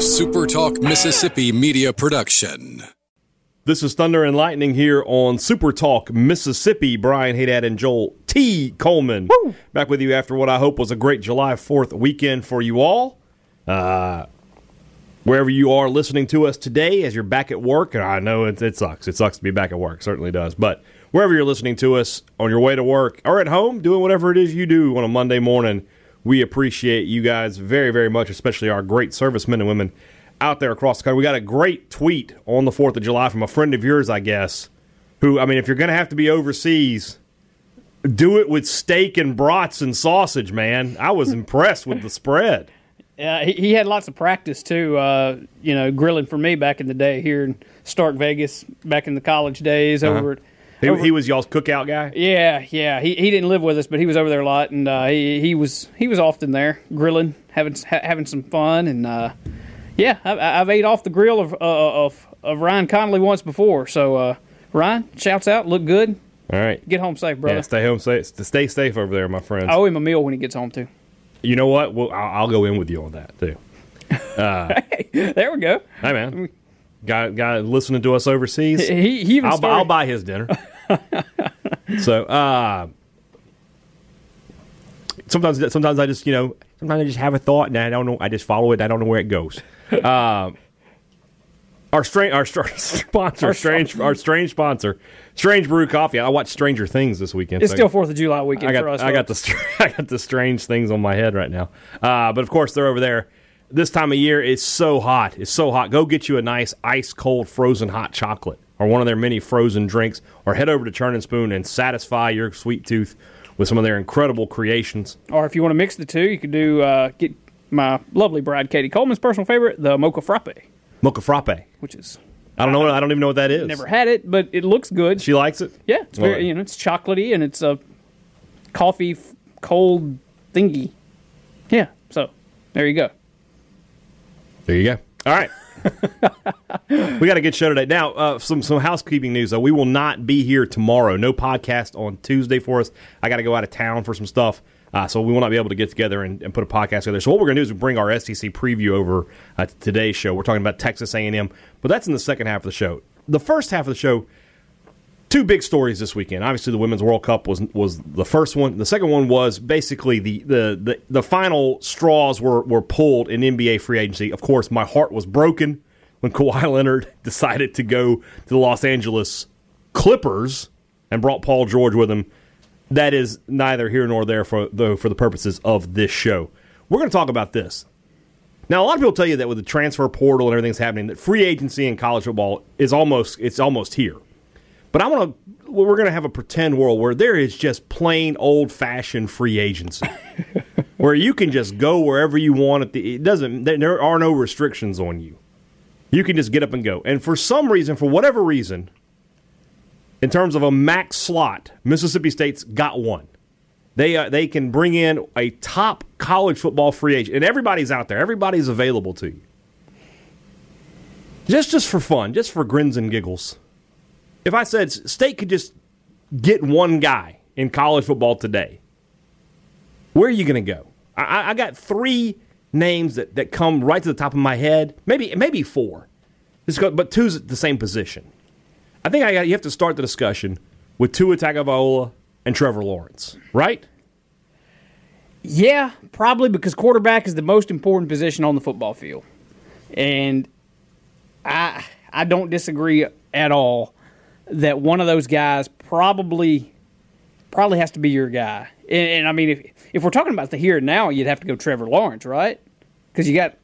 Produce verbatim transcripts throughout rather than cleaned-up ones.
a Super Talk Mississippi media production. This is Thunder and Lightning here on Super Talk Mississippi. Brian Haydad and Joel T. Coleman. Woo! Back with you after what I hope was a great July fourth weekend for you all. Uh, wherever you are listening to us today, as you're back at work, and I know it, it sucks. It sucks to be back at work. It certainly does. But wherever you're listening to us, on your way to work, or at home, doing whatever it is you do on a Monday morning, we appreciate you guys very, very much, especially our great servicemen and women out there across the country. We got a great tweet on the fourth of July from a friend of yours, I guess, who, I mean, if you're going to have to be overseas, do it with steak and brats and sausage, man. I was impressed with the spread. Uh, he, he had lots of practice, too, uh, you know, grilling for me back in the day here in Stark, Vegas, back in the college days uh-huh. over at He, he was y'all's cookout guy? Yeah, yeah. He he didn't live with us, but he was over there a lot, and uh, he he was he was often there grilling, having ha- having some fun, and uh, yeah, I've, I've ate off the grill of uh, of of Ryan Connolly once before. So uh, Ryan, shouts out, look good. All right, get home safe, brother. Yeah, stay home safe. Stay safe over there, my friends. I owe him a meal when he gets home too. You know what? Well, I'll, I'll go in with you on that too. Uh, hey, there we go. Hey, man. Guy, guy listening to us overseas, he, he even I'll, I'll buy his dinner. so uh, sometimes, sometimes I just you know, sometimes I just have a thought and I don't know. I just follow it. I don't know where it goes. Uh, our strange, our stra- sponsor, our strange, our strange sponsor, Strange Brew Coffee. I watched Stranger Things this weekend. It's so still Fourth of July weekend I got, for us. I folks. got the, I got the strange things on my head right now. Uh, but of course, they're over there. This time of year, it's so hot. It's so hot. Go get you a nice ice-cold frozen hot chocolate or one of their many frozen drinks, or head over to Churn and Spoon and satisfy your sweet tooth with some of their incredible creations. Or if you want to mix the two, you can do uh, get my lovely bride, Katie Coleman's personal favorite, the Mocha Frappe. Mocha Frappe. Which is... I don't know. I don't even know what that is. Never had it, but it looks good. She likes it? Yeah. It's, very, you know, it's chocolatey, and it's a coffee f- cold thingy. Yeah. So, there you go. There you go. All right. We got a good show today. Now, uh, some some housekeeping news, though. We will not be here tomorrow. No podcast on Tuesday for us. I got to go out of town for some stuff, uh, so we will not be able to get together and, and put a podcast together. So what we're going to do is we bring our S E C preview over uh, to today's show. We're talking about Texas A and M, but that's in the second half of the show. The first half of the show, two big stories this weekend. Obviously, the Women's World Cup was was the first one. The second one was basically the the the, the final straws were, were pulled in N B A free agency. Of course, my heart was broken when Kawhi Leonard decided to go to the Los Angeles Clippers and brought Paul George with him. That is neither here nor there for, though, for the purposes of this show. We're going to talk about this. Now, a lot of people tell you that with the transfer portal and everything that's happening, that free agency in college football is almost it's almost here. But I want to. We're going to have a pretend world where there is just plain old-fashioned free agency, where you can just go wherever you want. At the, it doesn't. There are no restrictions on you. You can just get up and go. And for some reason, for whatever reason, in terms of a max slot, Mississippi State's got one. They uh, they can bring in a top college football free agent, and everybody's out there. Everybody's available to you. Just just for fun, just for grins and giggles. If I said State could just get one guy in college football today, where are you going to go? I, I got three names that, that come right to the top of my head, maybe maybe four, got, but two's at the same position. I think I got, you have to start the discussion with Tua Tagovailoa and Trevor Lawrence, right? Yeah, probably, because quarterback is the most important position on the football field. And I I don't disagree at all that one of those guys probably probably has to be your guy. And, and I mean, if if we're talking about the here and now, you'd have to go Trevor Lawrence, right? Because you got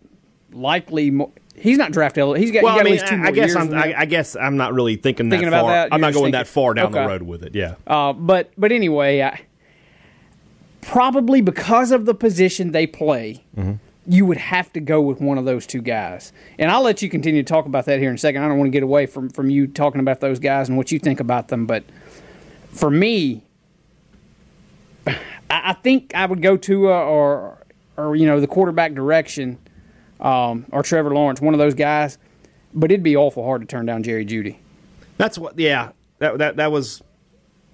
likely more, he's not draft eligible. He's got, well, you got I mean, at least two I, more I guess years. I'm, I, I guess I'm not really thinking, thinking that far. That, I'm not going thinking, that far down okay. the road with it, yeah. Uh, but, but anyway, I, probably because of the position they play, mm-hmm. you would have to go with one of those two guys. And I'll let you continue to talk about that here in a second. I don't want to get away from, from you talking about those guys and what you think about them. But for me, I, I think I would go Tua or, or you know, the quarterback direction um, or Trevor Lawrence, one of those guys. But it'd be awful hard to turn down Jerry Jeudy. That's what, yeah. That, that, that was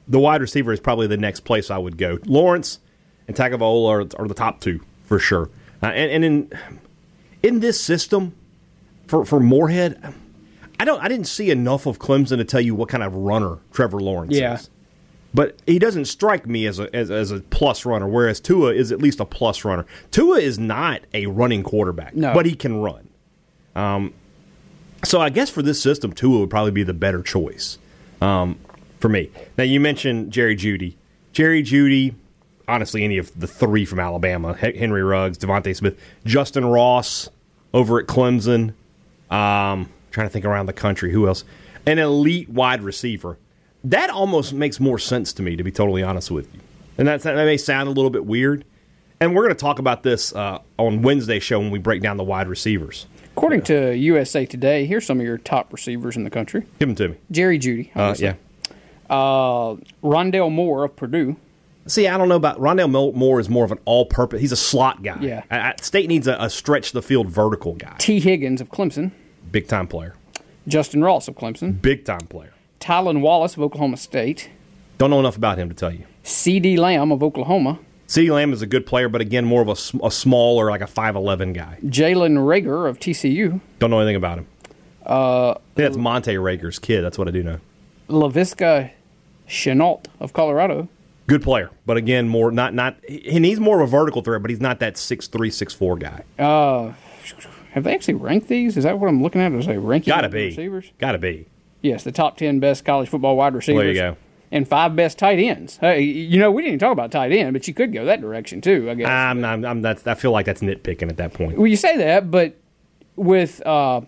the wide receiver is probably the next place I would go. Lawrence and Tagovailoa are, are the top two for sure. Uh, and, and in in this system, for for Moorhead, I don't I didn't see enough of Clemson to tell you what kind of runner Trevor Lawrence yeah. is. But he doesn't strike me as a as, as a plus runner, whereas Tua is at least a plus runner. Tua is not a running quarterback, no. but he can run. Um, so I guess for this system, Tua would probably be the better choice um, for me. Now, you mentioned Jerry Jeudy. Jerry Jeudy, honestly, any of the three from Alabama, Henry Ruggs, Devontae Smith, Justin Ross over at Clemson. Um, trying to think around the country, who else? An elite wide receiver. That almost makes more sense to me, to be totally honest with you. And that's, that may sound a little bit weird. And we're going to talk about this uh, on Wednesday's show when we break down the wide receivers. According yeah. to U S A Today, here's some of your top receivers in the country. Give them to me. Jerry Jeudy, obviously. Uh, yeah. Uh, Rondell Moore of Purdue. See, I don't know about Rondell Moore is more of an all-purpose. He's a slot guy. Yeah. I, I, State needs a, a stretch-the-field vertical guy. T. Higgins of Clemson. Big-time player. Justin Ross of Clemson. Big-time player. Tylan Wallace of Oklahoma State. Don't know enough about him to tell you. C D. Lamb of Oklahoma. C D. Lamb is a good player, but again, more of a, a smaller, like a five eleven guy. Jalen Rager of T C U. Don't know anything about him. Uh, that's Monte Rager's kid. That's what I do know. Laviska Shenault of Colorado. Good player, but again, more not not. He needs more of a vertical threat, but he's not that six three, six four guy. Uh, have they actually ranked these? Is that what I'm looking at? Is they ranking Gotta be. receivers? Gotta be. Yes, the top ten best college football wide receivers. There you go. And five best tight ends. Hey, you know, we didn't even talk about tight end, but you could go that direction too, I guess. I'm, I'm, I'm, that's, I feel like that's nitpicking at that point. Well, you say that, but with uh,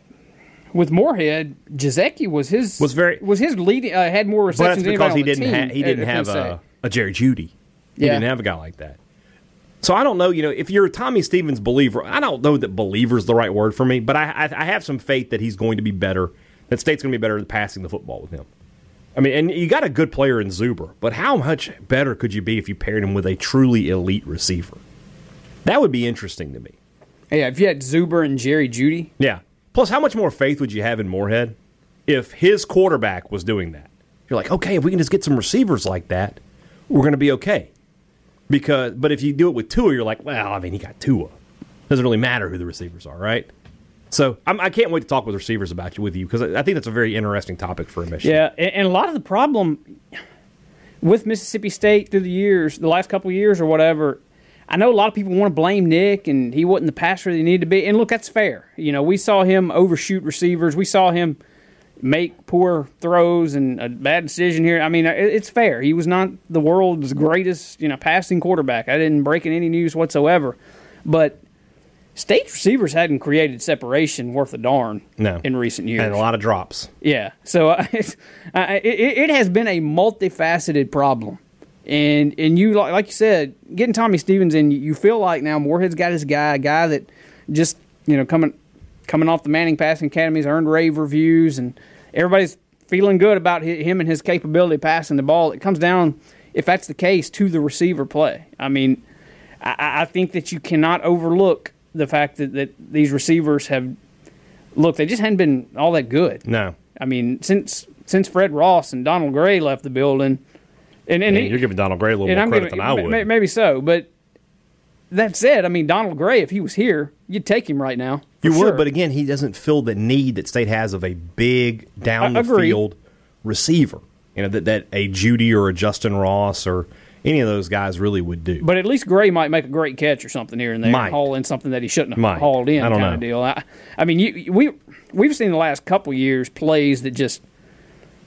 with Moorhead, Jazeki was his was very was his leading uh, had more receptions. But that's because he didn't have he didn't have a, a Jerry Jeudy. He yeah. didn't have a guy like that. So I don't know. You know, if you're a Tommy Stevens believer, I don't know that believer is the right word for me, but I, I, I have some faith that he's going to be better. That State's going to be better at passing the football with him. I mean, and you got a good player in Zuber, but how much better could you be if you paired him with a truly elite receiver? That would be interesting to me. Yeah, if you had Zuber and Jerry Jeudy. Yeah. Plus, how much more faith would you have in Moorhead if his quarterback was doing that? You're like, okay, if we can just get some receivers like that, we're going to be okay. Because, but if you do it with Tua, you're like, well, I mean, he got Tua. Doesn't really matter who the receivers are, right? So I'm, I can't wait to talk with receivers about you with you because I, I think that's a very interesting topic for a Michigan. Yeah, and, and a lot of the problem with Mississippi State through the years, the last couple of years or whatever, I know a lot of people want to blame Nick and he wasn't the passer that he needed to be. And look, that's fair. You know, we saw him overshoot receivers. We saw him make poor throws and a bad decision here. I mean, it, it's fair. He was not the world's greatest, you know, passing quarterback. I didn't break in any news whatsoever, but. State's receivers hadn't created separation worth a darn no. in recent years. And a lot of drops. Yeah. So uh, it's, uh, it, it has been a multifaceted problem. And and you like, like you said, getting Tommy Stevens in, you feel like now Moorhead's got his guy, a guy that just, you know, coming coming off the Manning Passing Academy's earned rave reviews, and everybody's feeling good about him and his capability of passing the ball. It comes down, if that's the case, to the receiver play. I mean, I, I think that you cannot overlook the fact that, that these receivers have look, they just hadn't been all that good. No, I mean since since Fred Ross and Donald Gray left the building, and and Man, he, you're giving Donald Gray a little more credit giving, than I would. Maybe so, but that said, I mean Donald Gray, if he was here, you'd take him right now. You sure. would, but again, he doesn't fill the need that State has of a big down the field receiver. You know that that a Jeudy or a Justin Ross or. Any of those guys really would do. But at least Gray might make a great catch or something here and there. Might. Haul in something that he shouldn't have might. hauled in I don't kind know. of deal. I, I mean, you, we, we've seen the last couple years plays that just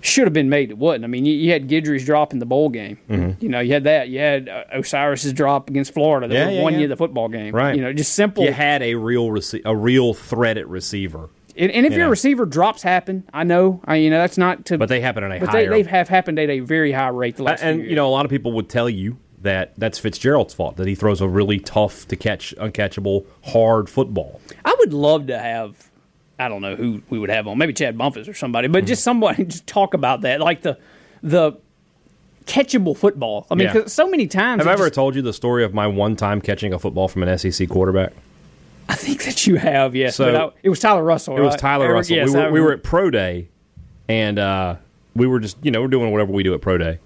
should have been made that wasn't. I mean, you, you had Guidry's drop in the bowl game. Mm-hmm. You know, you had that. You had uh, Osiris's drop against Florida that yeah, yeah, won yeah. you the football game. Right. You know, just simple. You had a real, rece- a real threat at receiver. And, and if you your know. receiver drops happen, I know, I, you know, that's not to... But they happen at a but higher... But they have happened at a very high rate the last I, And, years. You know, a lot of people would tell you that that's Fitzgerald's fault, that he throws a really tough-to-catch, uncatchable, hard football. I would love to have... I don't know who we would have on, maybe Chad Bumpus or somebody, but mm-hmm. just somebody just talk about that, like the the catchable football. I mean, yeah. cause so many times... Have I just, ever told you the story of my one time catching a football from an S E C quarterback? I think that you have, yes. So, but I, it was Tyler Russell, right? It was Tyler Eric, Russell. Yes, we, were, we were at Pro Day, and uh, we were just, you know, we're doing whatever we do at Pro Day.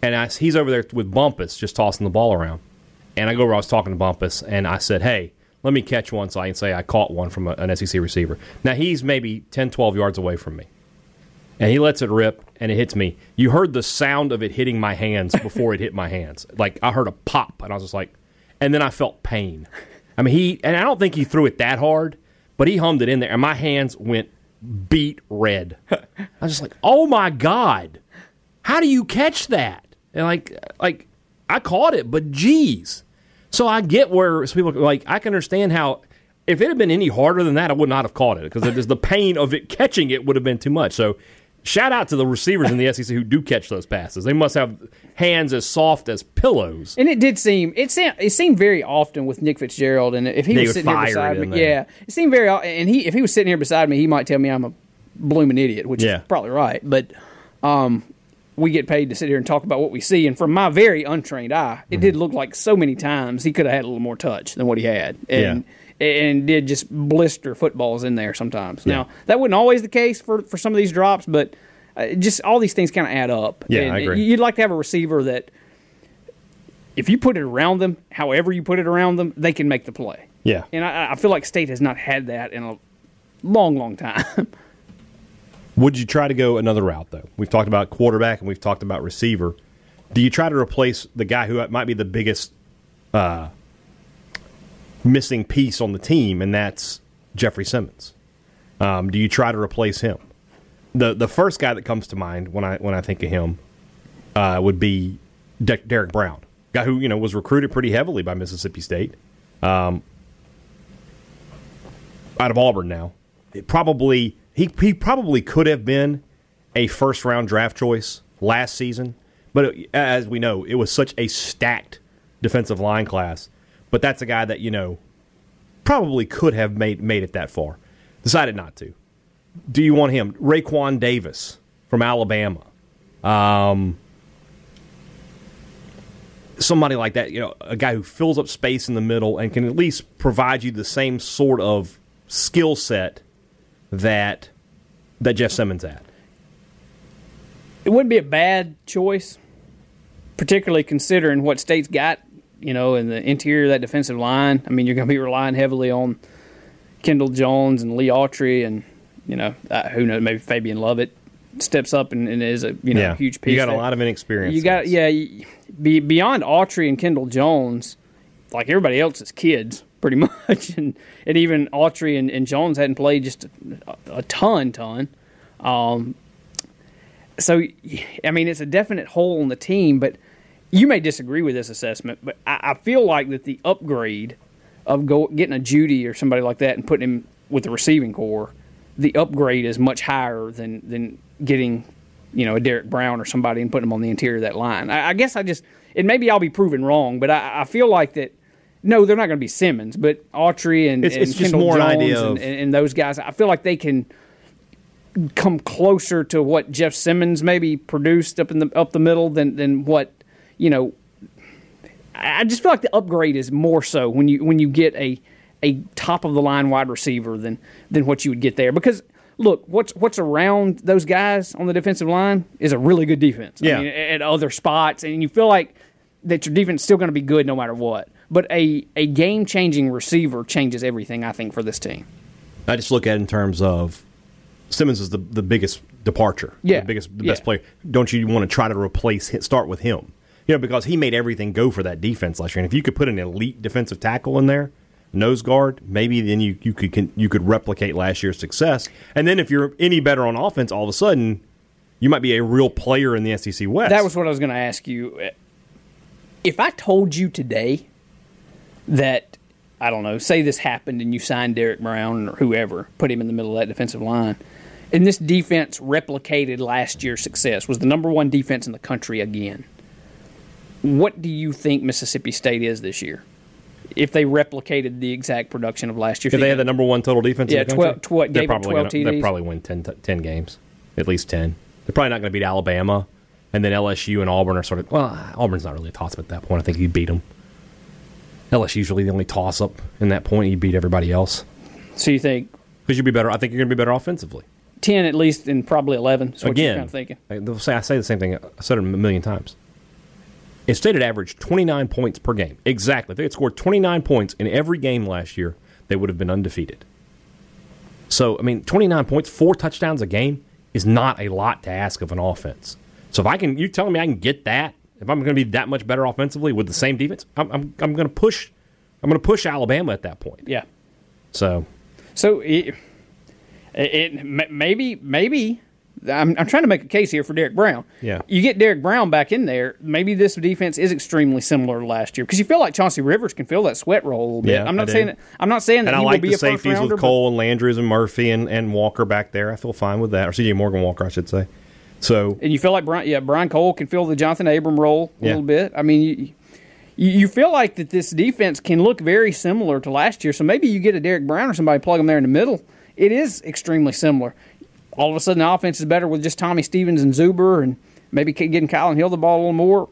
And I, he's over there with Bumpus, just tossing the ball around. And I go over, I was talking to Bumpus, and I said, hey, let me catch one so I can say I caught one from a, an S E C receiver. Now, he's maybe ten, twelve yards away from me. And he lets it rip, and it hits me. You heard the sound of it hitting my hands before it hit my hands. Like, I heard a pop, and I was just like, and then I felt pain. I mean, he, and I don't think he threw it that hard, but he hummed it in there, and my hands went beat red. I was just like, oh, my God. How do you catch that? And, like, like I caught it, but geez. So I get where people, like, I can understand how, if it had been any harder than that, I would not have caught it, because the pain of it catching it would have been too much. So, shout out to the receivers in the S E C who do catch those passes. They must have hands as soft as pillows. And it did seem it seemed it seemed very often with Nick Fitzgerald, and if he they was sitting here beside me, yeah, it seemed very often. And he if he was sitting here beside me, he might tell me I'm a blooming idiot, which yeah. is probably right. But um, we get paid to sit here and talk about what we see, and from my very untrained eye, it mm-hmm. did look like so many times he could have had a little more touch than what he had, and. Yeah. And did just blister footballs in there sometimes. Yeah. Now, that wasn't always the case for, for some of these drops, but uh, just all these things kind of add up. Yeah, and I agree. You'd like to have a receiver that, if you put it around them, however you put it around them, they can make the play. Yeah. And I, I feel like State has not had that in a long, long time. Would you try to go another route, though? We've talked about quarterback and we've talked about receiver. Do you try to replace the guy who might be the biggest uh, – missing piece on the team, and that's Jeffrey Simmons? Um, do you try to replace him? The the first guy that comes to mind when I when I think of him uh, would be De- Derek Brown, guy who you know was recruited pretty heavily by Mississippi State, um, out of Auburn now. It probably he he probably could have been a first round draft choice last season, but it, as we know, it was such a stacked defensive line class. But that's a guy that, you know, probably could have made made it that far. Decided not to. Do you want him? Raekwon Davis from Alabama. Um, somebody like that, you know, a guy who fills up space in the middle and can at least provide you the same sort of skill set that that Jeff Simmons had. It wouldn't be a bad choice, particularly considering what State's got. You know, in the interior of that defensive line, I mean, you're going to be relying heavily on Kendall Jones and Lee Autry, and you know, uh, who knows, maybe Fabian Lovett steps up and, and is a you know yeah. huge piece. You got there. A lot of inexperience. You got yeah, you, be, beyond Autry and Kendall Jones, like everybody else is kids pretty much, and and even Autry and, and Jones hadn't played just a, a ton, ton. Um, so, I mean, it's a definite hole in the team, but. You may disagree with this assessment, but I, I feel like that the upgrade of go, getting a Jeudy or somebody like that and putting him with the receiving corps, the upgrade is much higher than, than getting, you know, a Derek Brown or somebody and putting him on the interior of that line. I, I guess I just – and maybe I'll be proven wrong, but I, I feel like that – no, they're not going to be Simmons, but Autry and, it's, and it's Kendall just more Jones an idea and, of... and, and those guys, I feel like they can – come closer to what Jeff Simmons maybe produced up in the up the middle than, than what – you know, I just feel like the upgrade is more so when you when you get a a top of the line wide receiver than than what you would get there. Because look, what's what's around those guys on the defensive line is a really good defense. Yeah. I mean, at other spots, and you feel like that your defense is still going to be good no matter what. But a a game changing receiver changes everything, I think, for this team. I just look at it in terms of Simmons is the the biggest departure. Yeah, the biggest, the yeah. best player. Don't you want to try to replace? Start with him. You know, because he made everything go for that defense last year. And if you could put an elite defensive tackle in there, nose guard, maybe then you, you could can, you could replicate last year's success. And then if you're any better on offense, all of a sudden, you might be a real player in the S E C West. That was what I was going to ask you. If I told you today that, I don't know, say this happened and you signed Derek Brown or whoever, put him in the middle of that defensive line, and this defense replicated last year's success, was the number one defense in the country again. What do you think Mississippi State is this year if they replicated the exact production of last year? If they had the number one total defense yeah, in the country? twelve, twelve, they're probably twelve gonna, they'll probably win ten, ten games, at least ten. They're probably not going to beat Alabama, and then L S U and Auburn are sort of – well, Auburn's not really a toss-up at that point. I think you beat them. L S U's really the only toss-up in that point. You beat everybody else. So you think – because you'd be better – I think you're going to be better offensively. ten at least and probably eleven is what Again, you're kind of thinking. I say the same thing. I said it a million times. and stated average twenty-nine points per game. Exactly. If they had scored twenty-nine points in every game last year, they would have been undefeated. So, I mean, twenty-nine points, four touchdowns a game is not a lot to ask of an offense. So if I can, you're telling me I can get that, if I'm going to be that much better offensively with the same defense, I'm I'm, I'm going to push I'm going to push Alabama at that point. Yeah. So so it, it maybe maybe I'm I'm trying to make a case here for Derek Brown. Yeah. You get Derek Brown back in there, maybe this defense is extremely similar to last year because you feel like Chauncey Rivers can fill that sweat roll a little bit. Yeah, I'm not I saying that, I'm not saying that and he like will be a first rounder. And I like the safeties with Cole and Landry's and Murphy and, and Walker back there. I feel fine with that. Or C J Morgan Walker, I should say. So and you feel like Brian, yeah, Brian Cole can fill the Jonathan Abram role a yeah. little bit. I mean, you, you feel like that this defense can look very similar to last year. So maybe you get a Derek Brown or somebody, plug him there in the middle. It is extremely similar. All of a sudden, the offense is better with just Tommy Stevens and Zuber, and maybe getting Kylan Hill the ball a little more.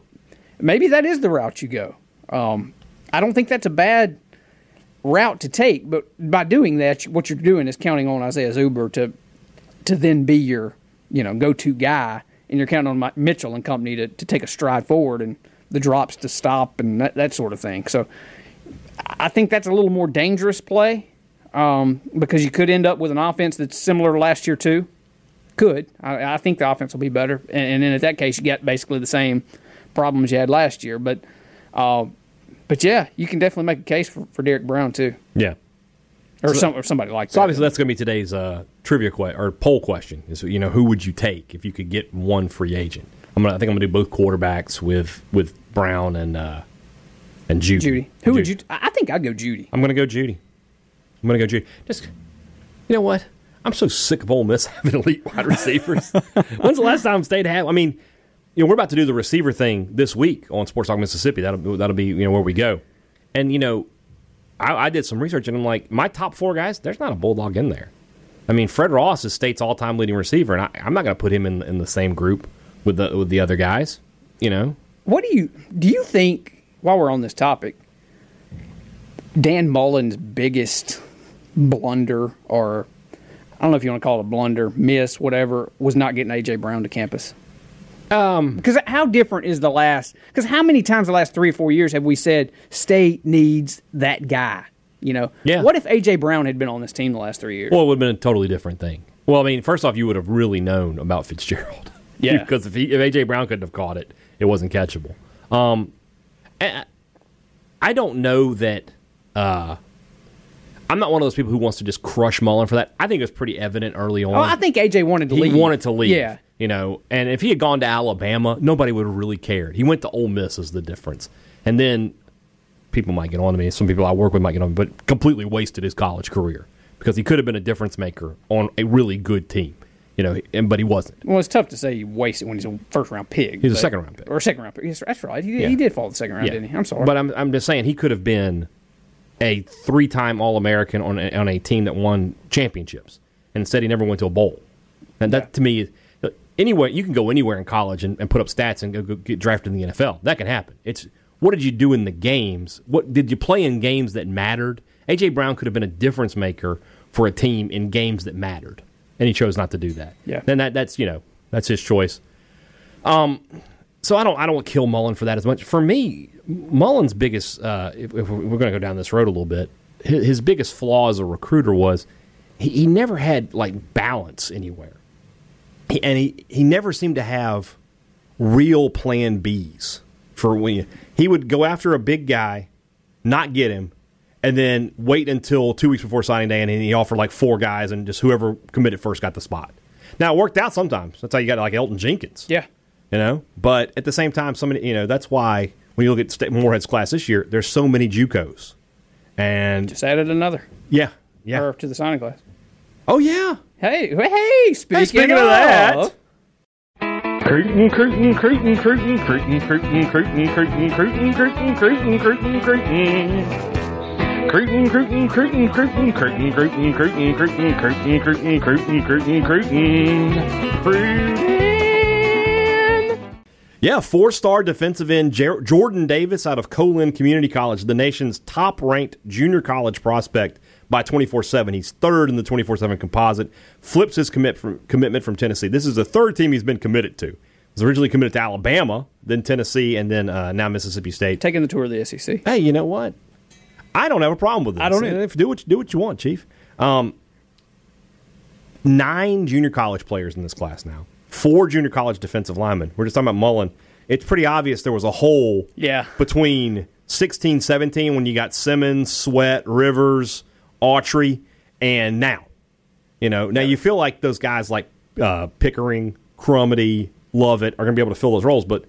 Maybe that is the route you go. Um, I don't think that's a bad route to take, but by doing that, what you're doing is counting on Isaiah Zuber to to then be your you know go-to guy, and you're counting on Mitchell and company to, to take a stride forward and the drops to stop and that, that sort of thing. So I think that's a little more dangerous play um, because you could end up with an offense that's similar to last year too. Could. I, I think the offense will be better. And, and then at that case, you get basically the same problems you had last year. But, uh, but yeah, you can definitely make a case for, for Derek Brown too. Yeah. Or, so, some, or somebody like so that. So obviously that's going to be today's uh, trivia que- or poll question is, you know, who would you take if you could get one free agent? I'm gonna, I think I'm going to do both quarterbacks with, with Brown and uh, and Jeudy. Jeudy. Who Jeudy. would you? T- I think I'd go Jeudy. I'm going to go Jeudy. I'm going to go Jeudy. Just, you know what? I'm so sick of Ole Miss having elite wide receivers. When's the last time State had? I mean, you know, we're about to do the receiver thing this week on Sports Talk Mississippi. That'll that'll be you know where we go. And you know, I, I did some research and I'm like, my top four guys, there's not a Bulldog in there. I mean, Fred Ross is State's all-time leading receiver, and I, I'm not going to put him in in the same group with the with the other guys. You know, what do you do? You think while we're on this topic, Dan Mullen's biggest blunder or I don't know if you want to call it a blunder, miss, whatever, was not getting A J. Brown to campus. Um, because how different is the last – because how many times the last three or four years have we said State needs that guy? You know, yeah. What if A J. Brown had been on this team the last three years? Well, it would have been a totally different thing. Well, I mean, first off, you would have really known about Fitzgerald. Yeah. Because if, he, if A J. Brown couldn't have caught it, it wasn't catchable. Um, I, I don't know that uh, – I'm not one of those people who wants to just crush Mullen for that. I think it was pretty evident early on. Oh, I think A J wanted to he leave. He wanted to leave. Yeah. You know, and if he had gone to Alabama, nobody would have really cared. He went to Ole Miss is the difference. And then people might get on to me. Some people I work with might get on to me, but completely wasted his college career because he could have been a difference maker on a really good team. You know, and, but he wasn't. Well, it's tough to say you waste it when he's a first-round pick. He's but, a second-round pick. Or a second-round pick. That's right. He, yeah. he did fall the second round, yeah. didn't he? I'm sorry. But I'm, I'm just saying he could have been a three-time All-American on a, on a team that won championships, and said he never went to a bowl. And that, yeah. to me, anywhere you can go anywhere in college and, and put up stats and go, go get drafted in the N F L. That can happen. It's what did you do in the games? What did you play in games that mattered? A J. Brown could have been a difference maker for a team in games that mattered, and he chose not to do that. Yeah. Then that that's you know that's his choice. Um, so I don't I don't kill Mullen for that as much. For me, Mullen's biggest, uh, if, if we're going to go down this road a little bit, his, his biggest flaw as a recruiter was he, he never had, like, balance anywhere. He, and he, he never seemed to have real plan Bs for when you, he would go after a big guy, not get him, and then wait until two weeks before signing day, and he offered, like, four guys, and just whoever committed first got the spot. Now, it worked out sometimes. That's how you got, like, Elton Jenkins. Yeah. You know? But at the same time, somebody, you know, that's why... When you look at Moorhead's class this year, there's so many JUCOs, and just added another. Yeah, yeah. Or to the signing class. Oh yeah. Hey, hey. Speaking, hey, speaking of, of that. Cruton, cruton, cruton, cruton, cruton, cruton, cruton, cruton, cruton, cruton, cruton, cruton, cruton. Cruton, cruton, cruton, cruton, cruton, cruton, cruton, cruton, cruton, cruton, cruton, cruton, cruton, cruton. Yeah, four-star defensive end Jer- Jordan Davis out of Colin Community College, the nation's top-ranked junior college prospect by twenty-four seven. He's third in the twenty-four seven composite, flips his commit from, commitment from Tennessee. This is the third team he's been committed to. was originally committed to Alabama, then Tennessee, and then uh, now Mississippi State. Taking the tour of the S E C. Hey, you know what? I don't have a problem with this. I don't either. Do what you, do what you want, Chief. Um, nine junior college players in this class now. Four junior college defensive linemen. We're just talking about Mullen. It's pretty obvious there was a hole yeah. between sixteen seventeen when you got Simmons, Sweat, Rivers, Autry, and now. You know, now yeah. you feel like those guys like uh, Pickering, Crumity, Lovett are going to be able to fill those roles, but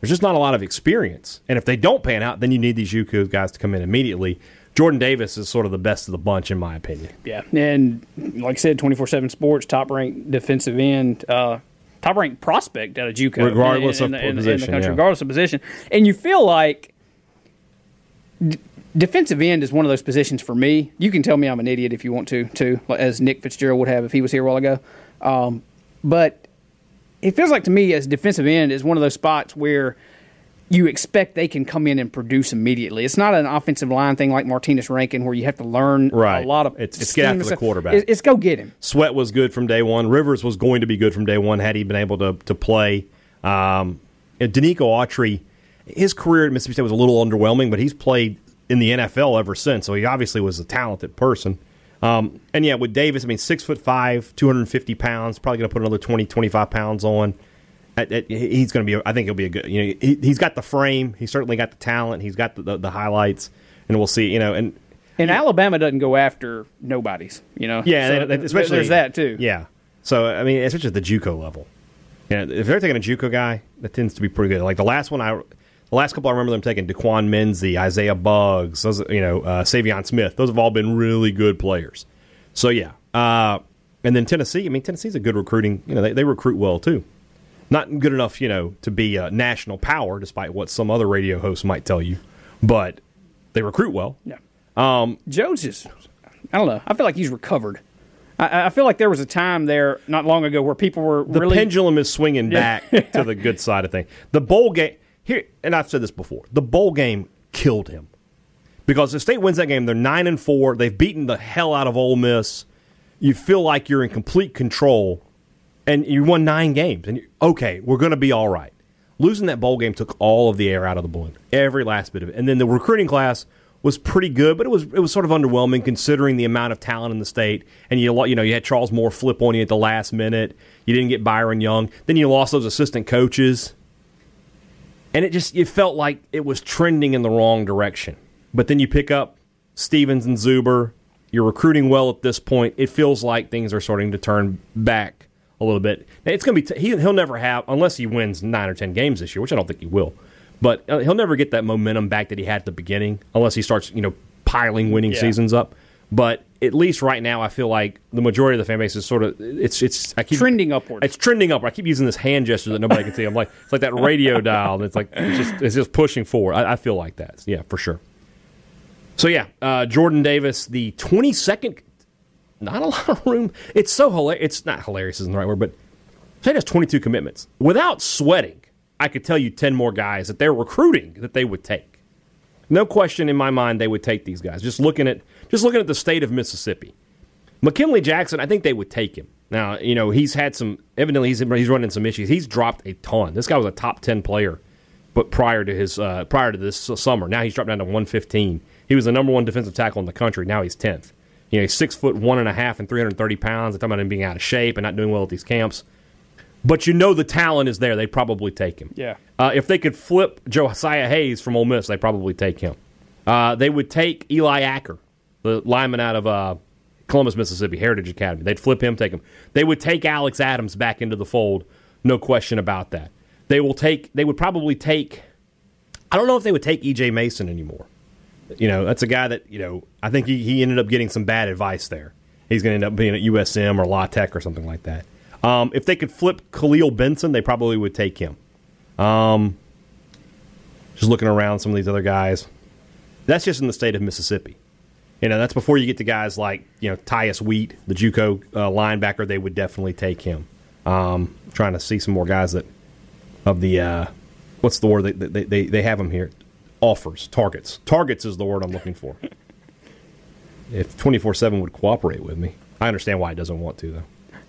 there's just not a lot of experience. And if they don't pan out, then you need these Juku guys to come in immediately. Jordan Davis is sort of the best of the bunch, in my opinion. Yeah, and like I said, twenty-four seven Sports, top-ranked defensive end, uh, top-ranked prospect out of Juco. Regardless in, in, in, of in, position, in the country, yeah. Regardless of position. And you feel like d- defensive end is one of those positions for me. You can tell me I'm an idiot if you want to, too, as Nick Fitzgerald would have if he was here a while ago. Um, but it feels like to me as defensive end is one of those spots where you expect they can come in and produce immediately. It's not an offensive line thing like Martinez Rankin where you have to learn right. a lot of it's, it's get after the quarterback. It's, it's go get him. Sweat was good from day one. Rivers was going to be good from day one had he been able to to play. Um, Danico Autry, his career at Mississippi State was a little underwhelming, but he's played in the N F L ever since, so he obviously was a talented person. Um, and, yeah, with Davis, I mean, six foot five, two hundred fifty pounds, probably going to put another twenty, twenty-five pounds on. At, at, he's going to be – I think he'll be a good – you know, he, he's got the frame. He's certainly got the talent. He's got the, the, the highlights. And we'll see, you know. And, and Alabama doesn't go after nobodies, you know. Yeah, so, especially – there's that too. Yeah. So, I mean, especially at the JUCO level. You know, if they're taking a JUCO guy, that tends to be pretty good. Like the last one I – the last couple I remember them taking, Daquan Menzie, Isaiah Buggs, those, you know, uh, Savion Smith. Those have all been really good players. So, yeah. Uh, and then Tennessee, I mean, Tennessee's a good recruiting. You know, they, they recruit well, too. Not good enough, you know, to be a national power, despite what some other radio hosts might tell you. But they recruit well. Yeah. Um, Jones is, I don't know, I feel like he's recovered. I, I feel like there was a time there not long ago where people were the really. The pendulum is swinging yeah. back to the good side of things. The bowl game. Here, and I've said this before, the bowl game killed him. Because if State wins that game, they're nine and four. They've beaten the hell out of Ole Miss. You feel like you're in complete control, and you won nine games. And you, okay, we're going to be all right. Losing that bowl game took all of the air out of the balloon, every last bit of it. And then the recruiting class was pretty good, but it was it was sort of underwhelming considering the amount of talent in the state. And you you know you had Charles Moore flip on you at the last minute. You didn't get Byron Young. Then you lost those assistant coaches. And it just it felt like it was trending in the wrong direction. But then you pick up Stevens and Zuber. You're recruiting well at this point. It feels like things are starting to turn back a little bit. Now, it's going to be t- he, he'll never have, unless he wins nine or ten games this year, which I don't think he will. But he'll never get that momentum back that he had at the beginning, unless he starts you know piling winning yeah. seasons up. But at least right now, I feel like the majority of the fan base is sort of it's it's I keep, trending upward. It's trending upward. I keep using this hand gesture that nobody can see. I'm like it's like that radio dial that's like it's just it's just pushing forward. I, I feel like that. Yeah, for sure. So yeah, uh, Jordan Davis, the twenty-second. Not a lot of room. It's so hilarious. It's not hilarious isn't the right word, but State has twenty-two commitments. Without sweating, I could tell you ten more guys that they're recruiting that they would take. No question in my mind they would take these guys. Just looking at just looking at the state of Mississippi. McKinley Jackson, I think they would take him. Now, you know, he's had some evidently he's he's running some issues. He's dropped a ton. This guy was a top ten player but prior to his uh, prior to this summer. Now he's dropped down to one fifteen. He was the number one defensive tackle in the country. Now he's tenth. You know, he's six foot one and a half and three hundred thirty pounds. They're talking about him being out of shape and not doing well at these camps. But you know the talent is there. They'd probably take him. Yeah. Uh, if they could flip Josiah Hayes from Ole Miss, they'd probably take him. Uh, they would take Eli Acker, the lineman out of uh, Columbus, Mississippi, Heritage Academy. They'd flip him, take him. They would take Alex Adams back into the fold. No question about that. They will take. They would probably take – I don't know if they would take E J Mason anymore. You know, that's a guy that, you know, I think he, he ended up getting some bad advice there. He's going to end up being at U S M or La Tech or something like that. Um, if they could flip Khalil Benson, they probably would take him. Um, just looking around some of these other guys. That's just in the state of Mississippi. You know, that's before you get to guys like, you know, Tyus Wheat, the JUCO uh, linebacker. They would definitely take him. Um, trying to see some more guys that of the, uh, what's the word? They, they, they, they have them here. Offers, targets. Targets is the word I'm looking for. If twenty-four seven would cooperate with me. I understand why it doesn't want to,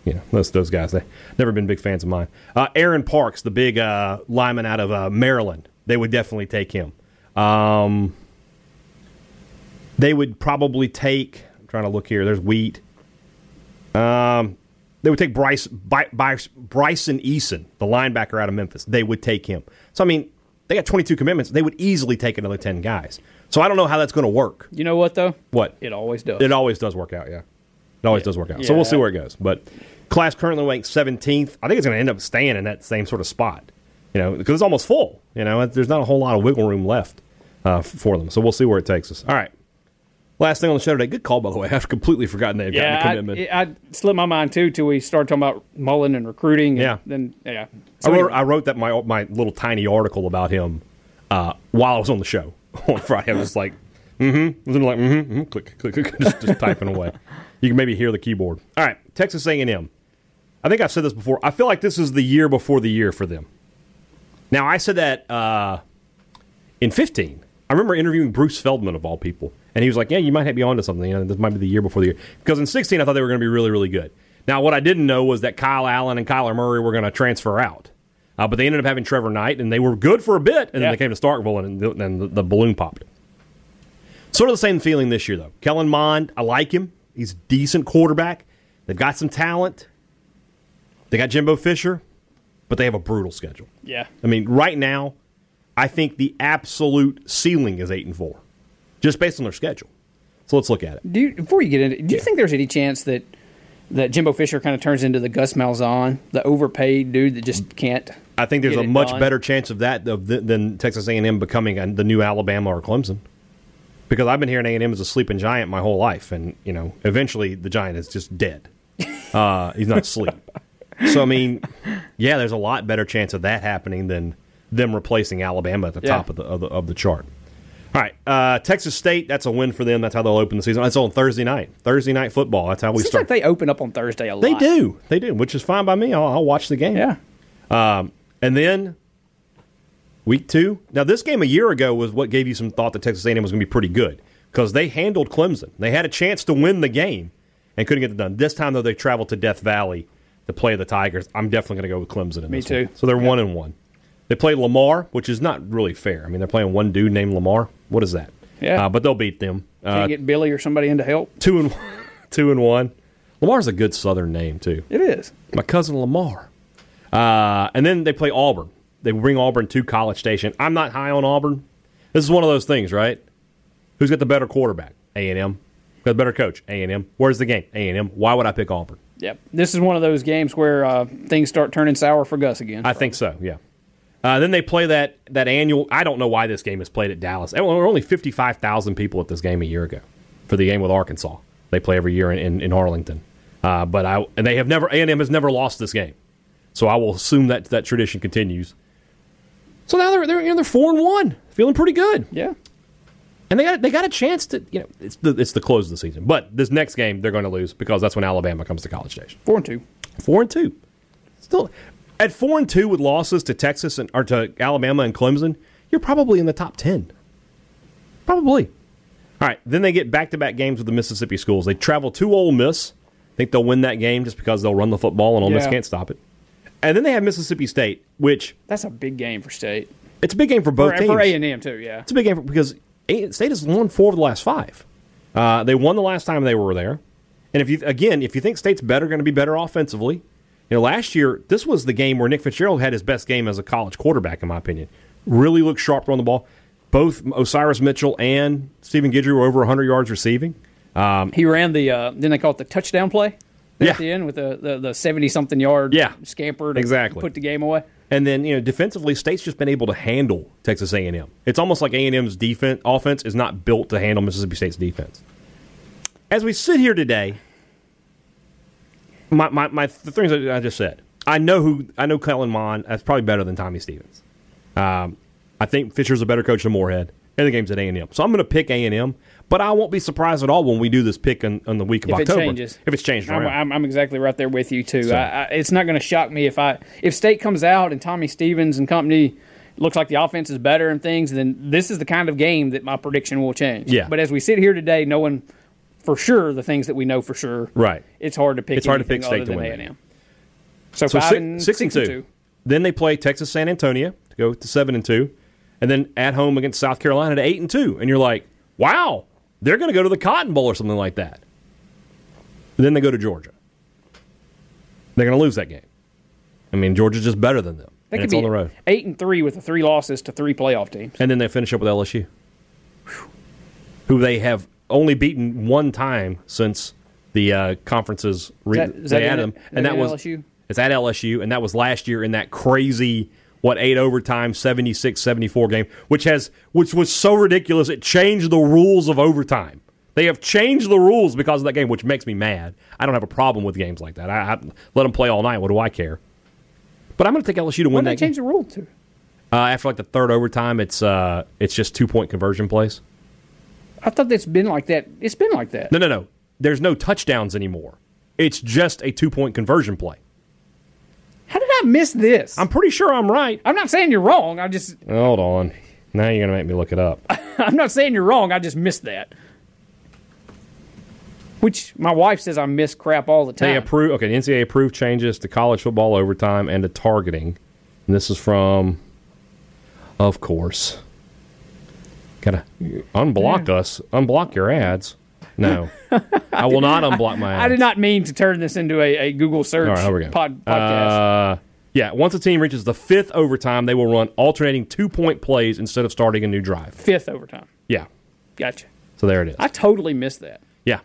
though. you know, those those guys. They've never been big fans of mine. Uh, Aaron Parks, the big uh, lineman out of uh, Maryland, they would definitely take him. Um, they would probably take – I'm trying to look here. There's Wheat. Um, they would take Bryce, Bryce, Bryson Eason, the linebacker out of Memphis. They would take him. So, I mean, they got twenty-two commitments. They would easily take another ten guys. So I don't know how that's going to work. You know what, though? What? It always does. It always does work out, yeah. It always yeah. does work out. Yeah. So we'll see where it goes. But class currently ranked seventeenth. I think it's going to end up staying in that same sort of spot, you know, because it's almost full. You know, there's not a whole lot of wiggle room left uh, for them. So we'll see where it takes us. All right. Last thing on the show today. Good call, by the way. I've completely forgotten they've yeah, gotten the commitment. I, I slipped my mind, too, till we started talking about Mullen and recruiting. And yeah. Then, yeah. So I, wrote, anyway. I wrote that my my little tiny article about him uh, while I was on the show on Friday. I was like, mm-hmm. I was like, mm-hmm, mm-hmm. Click, click, click. Just, just typing away. You can maybe hear the keyboard. All right. Texas A and M. I think I've said this before. I feel like this is the year before the year for them. Now, I said that uh, in fifteen. I remember interviewing Bruce Feldman, of all people. And he was like, yeah, you might be onto something. You know, this might be the year before the year. Because in sixteen, I thought they were going to be really, really good. Now, what I didn't know was that Kyle Allen and Kyler Murray were going to transfer out. Uh, but they ended up having Trevor Knight, and they were good for a bit. And yeah. then they came to Starkville, and, and, and the, the balloon popped. Sort of the same feeling this year, though. Kellen Mond, I like him. He's a decent quarterback. They've got some talent. They got Jimbo Fisher, but they have a brutal schedule. Yeah. I mean, right now, I think the absolute ceiling is eight and four. Just based on their schedule. So let's look at it. Do you, before you get into it, do you yeah. think there's any chance that that Jimbo Fisher kind of turns into the Gus Malzahn, the overpaid dude that just can't? I think there's a much done. better chance of that than Texas A and M becoming a, the new Alabama or Clemson. Because I've been hearing A and M is a sleeping giant my whole life, and you know, eventually the giant is just dead. Uh, he's not asleep. So I mean, yeah, there's a lot better chance of that happening than them replacing Alabama at the yeah. top of the, of the of the chart. All right, uh, Texas State, that's a win for them. That's how they'll open the season. That's on Thursday night. Thursday night football. That's how we Seems start. Like they open up on Thursday a lot. They do. They do, which is fine by me. I'll, I'll watch the game. Yeah. Um, and then week two. Now, this game a year ago was what gave you some thought that Texas A and M was going to be pretty good because they handled Clemson. They had a chance to win the game and couldn't get it done. This time, though, they traveled to Death Valley to play the Tigers. I'm definitely going to go with Clemson in me this too. One. So they're yeah. one and one. They play Lamar, which is not really fair. I mean, they're playing one dude named Lamar. What is that? Yeah. Uh, but they'll beat them. Uh, Can't get Billy or somebody in to help. Two and one. two and one. Lamar's a good Southern name, too. It is. My cousin Lamar. Uh, and then they play Auburn. They bring Auburn to College Station. I'm not high on Auburn. This is one of those things, right? Who's got the better quarterback? A and M. Got the better coach? A and M. Where's the game? A and M. Why would I pick Auburn? Yep. This is one of those games where uh, things start turning sour for Gus again. I think so, yeah. Uh, then they play that that annual. I don't know why this game is played at Dallas. There were only fifty-five thousand people at this game a year ago for the game with Arkansas. They play every year in, in, in Arlington, uh, but I and they have never A and M has never lost this game, so I will assume that that tradition continues. So now they're they're you know, they're four and one, feeling pretty good. Yeah, and they got they got a chance to you know it's the it's the close of the season, but this next game they're going to lose because that's when Alabama comes to College Station. Four and two, four and two, still. At four and two with losses to Texas and or to Alabama and Clemson, you're probably in the top ten. Probably. All right, then they get back-to-back games with the Mississippi schools. They travel to Ole Miss. I think they'll win that game just because they'll run the football and Ole yeah. Miss can't stop it. And then they have Mississippi State, which that's a big game for State. It's a big game for both for, teams. For A and M too, yeah. It's a big game for, because State has won four of the last five. Uh, they won the last time they were there. And if you again, if you think State's better, going to be better offensively. You know, last year, this was the game where Nick Fitzgerald had his best game as a college quarterback, in my opinion. Really looked sharp on the ball. Both Osiris Mitchell and Stephen Guidry were over one hundred yards receiving. Um, he ran the, uh, didn't they call it the touchdown play? Yeah. At the end with the the seventy-something yard yeah, scamper to exactly. put the game away. And then, you know, defensively, State's just been able to handle Texas A and M. It's almost like A and M's defense, offense is not built to handle Mississippi State's defense. As we sit here today... My, my my the things that I just said. I know who I know Kellen Mond. That's probably better than Tommy Stevens. Um, I think Fisher's a better coach than Moorhead, and the game's at A and M. So I'm going to pick A and M, but I won't be surprised at all when we do this pick on, on the week of if October. If it changes, if it's changed, I'm, I'm, I'm exactly right there with you too. So. I, I, it's not going to shock me if I if State comes out and Tommy Stevens and company looks like the offense is better and things. Then this is the kind of game that my prediction will change. Yeah. But as we sit here today, no one. for sure the things that we know for sure. Right. It's hard to pick. It's hard to pick state to win. A and M. So, so five six, and six, six and two. two. Then they play Texas San Antonio to go to seven and two, and then at home against South Carolina to eight and two. And you're like, wow, they're going to go to the Cotton Bowl or something like that. But then they go to Georgia. They're going to lose that game. I mean, Georgia's just better than them. They and could it's be on the road. Eight and three with the three losses to three playoff teams, and then they finish up with L S U, whew, who they have only beaten one time since the uh, conferences re- is that, is they that added in, them, and that was L S U? It's at L S U, and that was last year in that crazy what eight overtime seventy-six seventy-four game, which has which was so ridiculous it changed the rules of overtime. They have changed the rules because of that game, which makes me mad. I don't have a problem with games like that. I, I let them play all night. What do I care? But I'm going to take L S U to win that game. When did they change the rule to? Uh, after like the third overtime, it's uh, it's just two point conversion plays. I thought that's been like that. It's been like that. No, no, no. There's no touchdowns anymore. It's just a two point conversion play. How did I miss this? I'm pretty sure I'm right. I'm not saying you're wrong. I just hold on. Now you're going to make me look it up. I'm not saying you're wrong. I just missed that. Which my wife says I miss crap all the time. They approve, okay, the N C double A approved changes to college football overtime and to targeting. And this is from, of course, gotta unblock yeah. us, unblock your ads. No, I will not unblock my ads. I did not mean to turn this into a, a Google search all right, pod, podcast. Uh, yeah, once a team reaches the fifth overtime, they will run alternating two-point plays instead of starting a new drive. Fifth overtime. Yeah. Gotcha. So there it is. I totally missed that. Yeah.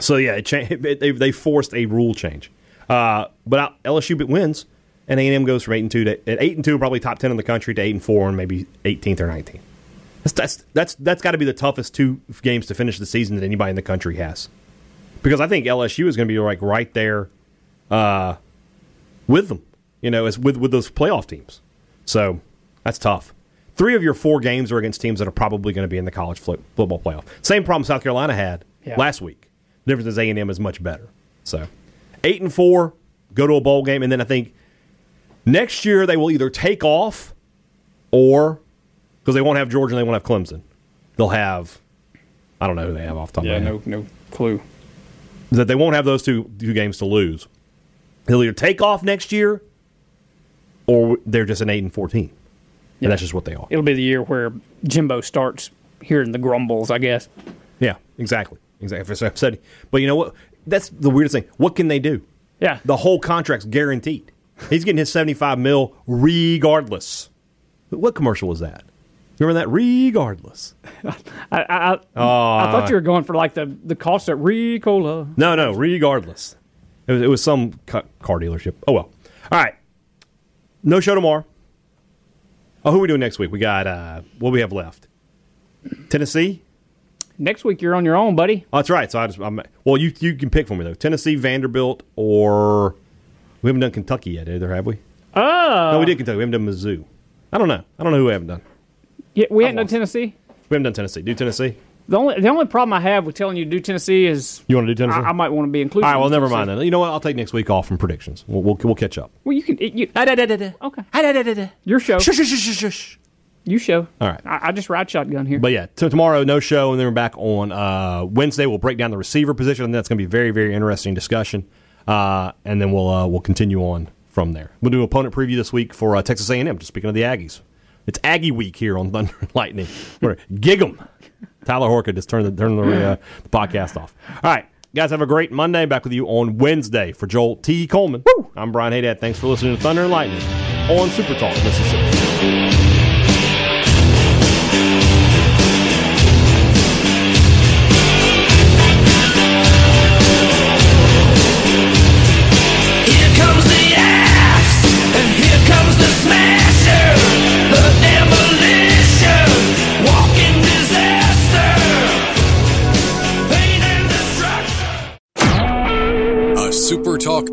So, yeah, it changed, they, they forced a rule change. Uh, but L S U wins, and A and M goes from eight and two to at eight and two, probably top ten in the country, to eight and four, and maybe eighteenth or nineteenth. That's that's that's that's got to be the toughest two games to finish the season that anybody in the country has, because I think L S U is going to be like right there uh, with them, you know, as with with those playoff teams. So that's tough. Three of your four games are against teams that are probably going to be in the college football playoff. Same problem South Carolina had yeah. last week. The difference is A and M is much better. So, eight and four, go to a bowl game, and then I think next year they will either take off or, because they won't have Georgia and they won't have Clemson, they'll have, I don't know who they have off the top yeah, of my head. Yeah, no, no clue. That they won't have those two, two games to lose. They'll either take off next year or they're just an eight and fourteen. Yeah. And that's just what they are. It'll be the year where Jimbo starts hearing the grumbles, I guess. Yeah, exactly. Exactly. But you know what? That's the weirdest thing. What can they do? Yeah. The whole contract's guaranteed. He's getting his seventy-five mil regardless. What commercial was that? Remember that? Regardless. I, I, uh, I thought you were going for like the, the cost of Ricola. No, no. Regardless. It was, it was some car dealership. Oh, well. All right. No show tomorrow. Oh, who are we doing next week? We got uh, what we have left. Tennessee. Next week you're on your own, buddy. Oh, that's right. So I just I'm, well, you you can pick for me though. Tennessee, Vanderbilt, or we haven't done Kentucky yet either, have we? Oh, no, we did Kentucky. We haven't done Mizzou. I don't know. I don't know who we haven't done. Yeah, we haven't done Tennessee. We haven't done Tennessee. Do Tennessee. The only the only problem I have with telling you to do Tennessee is you want to do Tennessee. I, I might want to be included. All right. Well, never mind then. You know what? I'll take next week off from predictions. We'll we'll, we'll catch up. Well, you can. You, okay. Your show. Shush shush shush shush. You show. All right. I, I just ride shotgun here. But, yeah, t- tomorrow, no show, and then we're back on uh, Wednesday. We'll break down the receiver position, and that's going to be a very, very interesting discussion. Uh, and then we'll uh, we'll continue on from there. We'll do an opponent preview this week for uh, Texas A and M, just speaking of the Aggies. It's Aggie Week here on Thunder and Lightning. Gig 'em. Tyler Horka just turned the, turned the, uh, the podcast off. All right. Guys, have a great Monday. Back with you on Wednesday. For Joel T. Coleman, woo! I'm Brian Haydad. Thanks for listening to Thunder and Lightning on Super Talk Mississippi. Super Talk